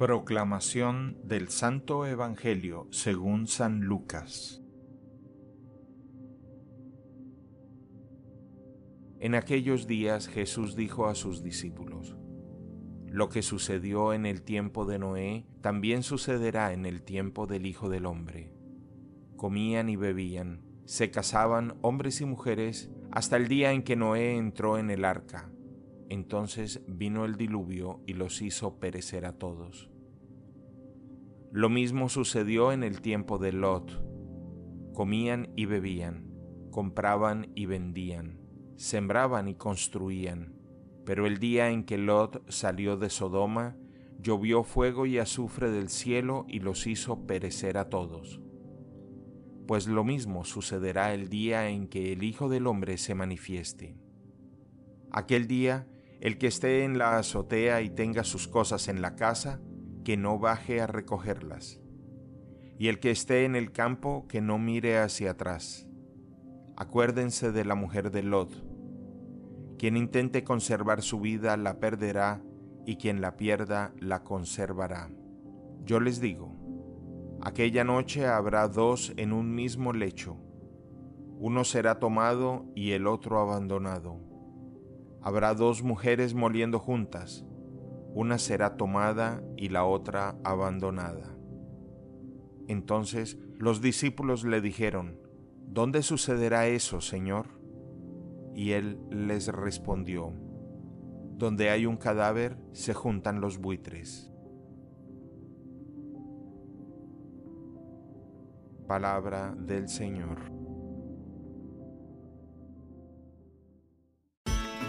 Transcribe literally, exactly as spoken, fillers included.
Proclamación del Santo Evangelio según San Lucas. En aquellos días Jesús dijo a sus discípulos: Lo que sucedió en el tiempo de Noé, también sucederá en el tiempo del Hijo del Hombre. Comían y bebían, se casaban hombres y mujeres, hasta el día en que Noé entró en el arca. Entonces vino el diluvio y los hizo perecer a todos. Lo mismo sucedió en el tiempo de Lot. Comían y bebían, compraban y vendían, sembraban y construían. Pero el día en que Lot salió de Sodoma, llovió fuego y azufre del cielo y los hizo perecer a todos. Pues lo mismo sucederá el día en que el Hijo del Hombre se manifieste. Aquel día, el que esté en la azotea y tenga sus cosas en la casa, que no baje a recogerlas. Y el que esté en el campo, que no mire hacia atrás. Acuérdense de la mujer de Lot. Quien intente conservar su vida la perderá, y quien la pierda la conservará. Yo les digo, aquella noche habrá dos en un mismo lecho. Uno será tomado y el otro abandonado. Habrá dos mujeres moliendo juntas. Una será tomada y la otra abandonada. Entonces los discípulos le dijeron: ¿Dónde sucederá eso, Señor? Y él les respondió: Donde hay un cadáver, se juntan los buitres. Palabra del Señor.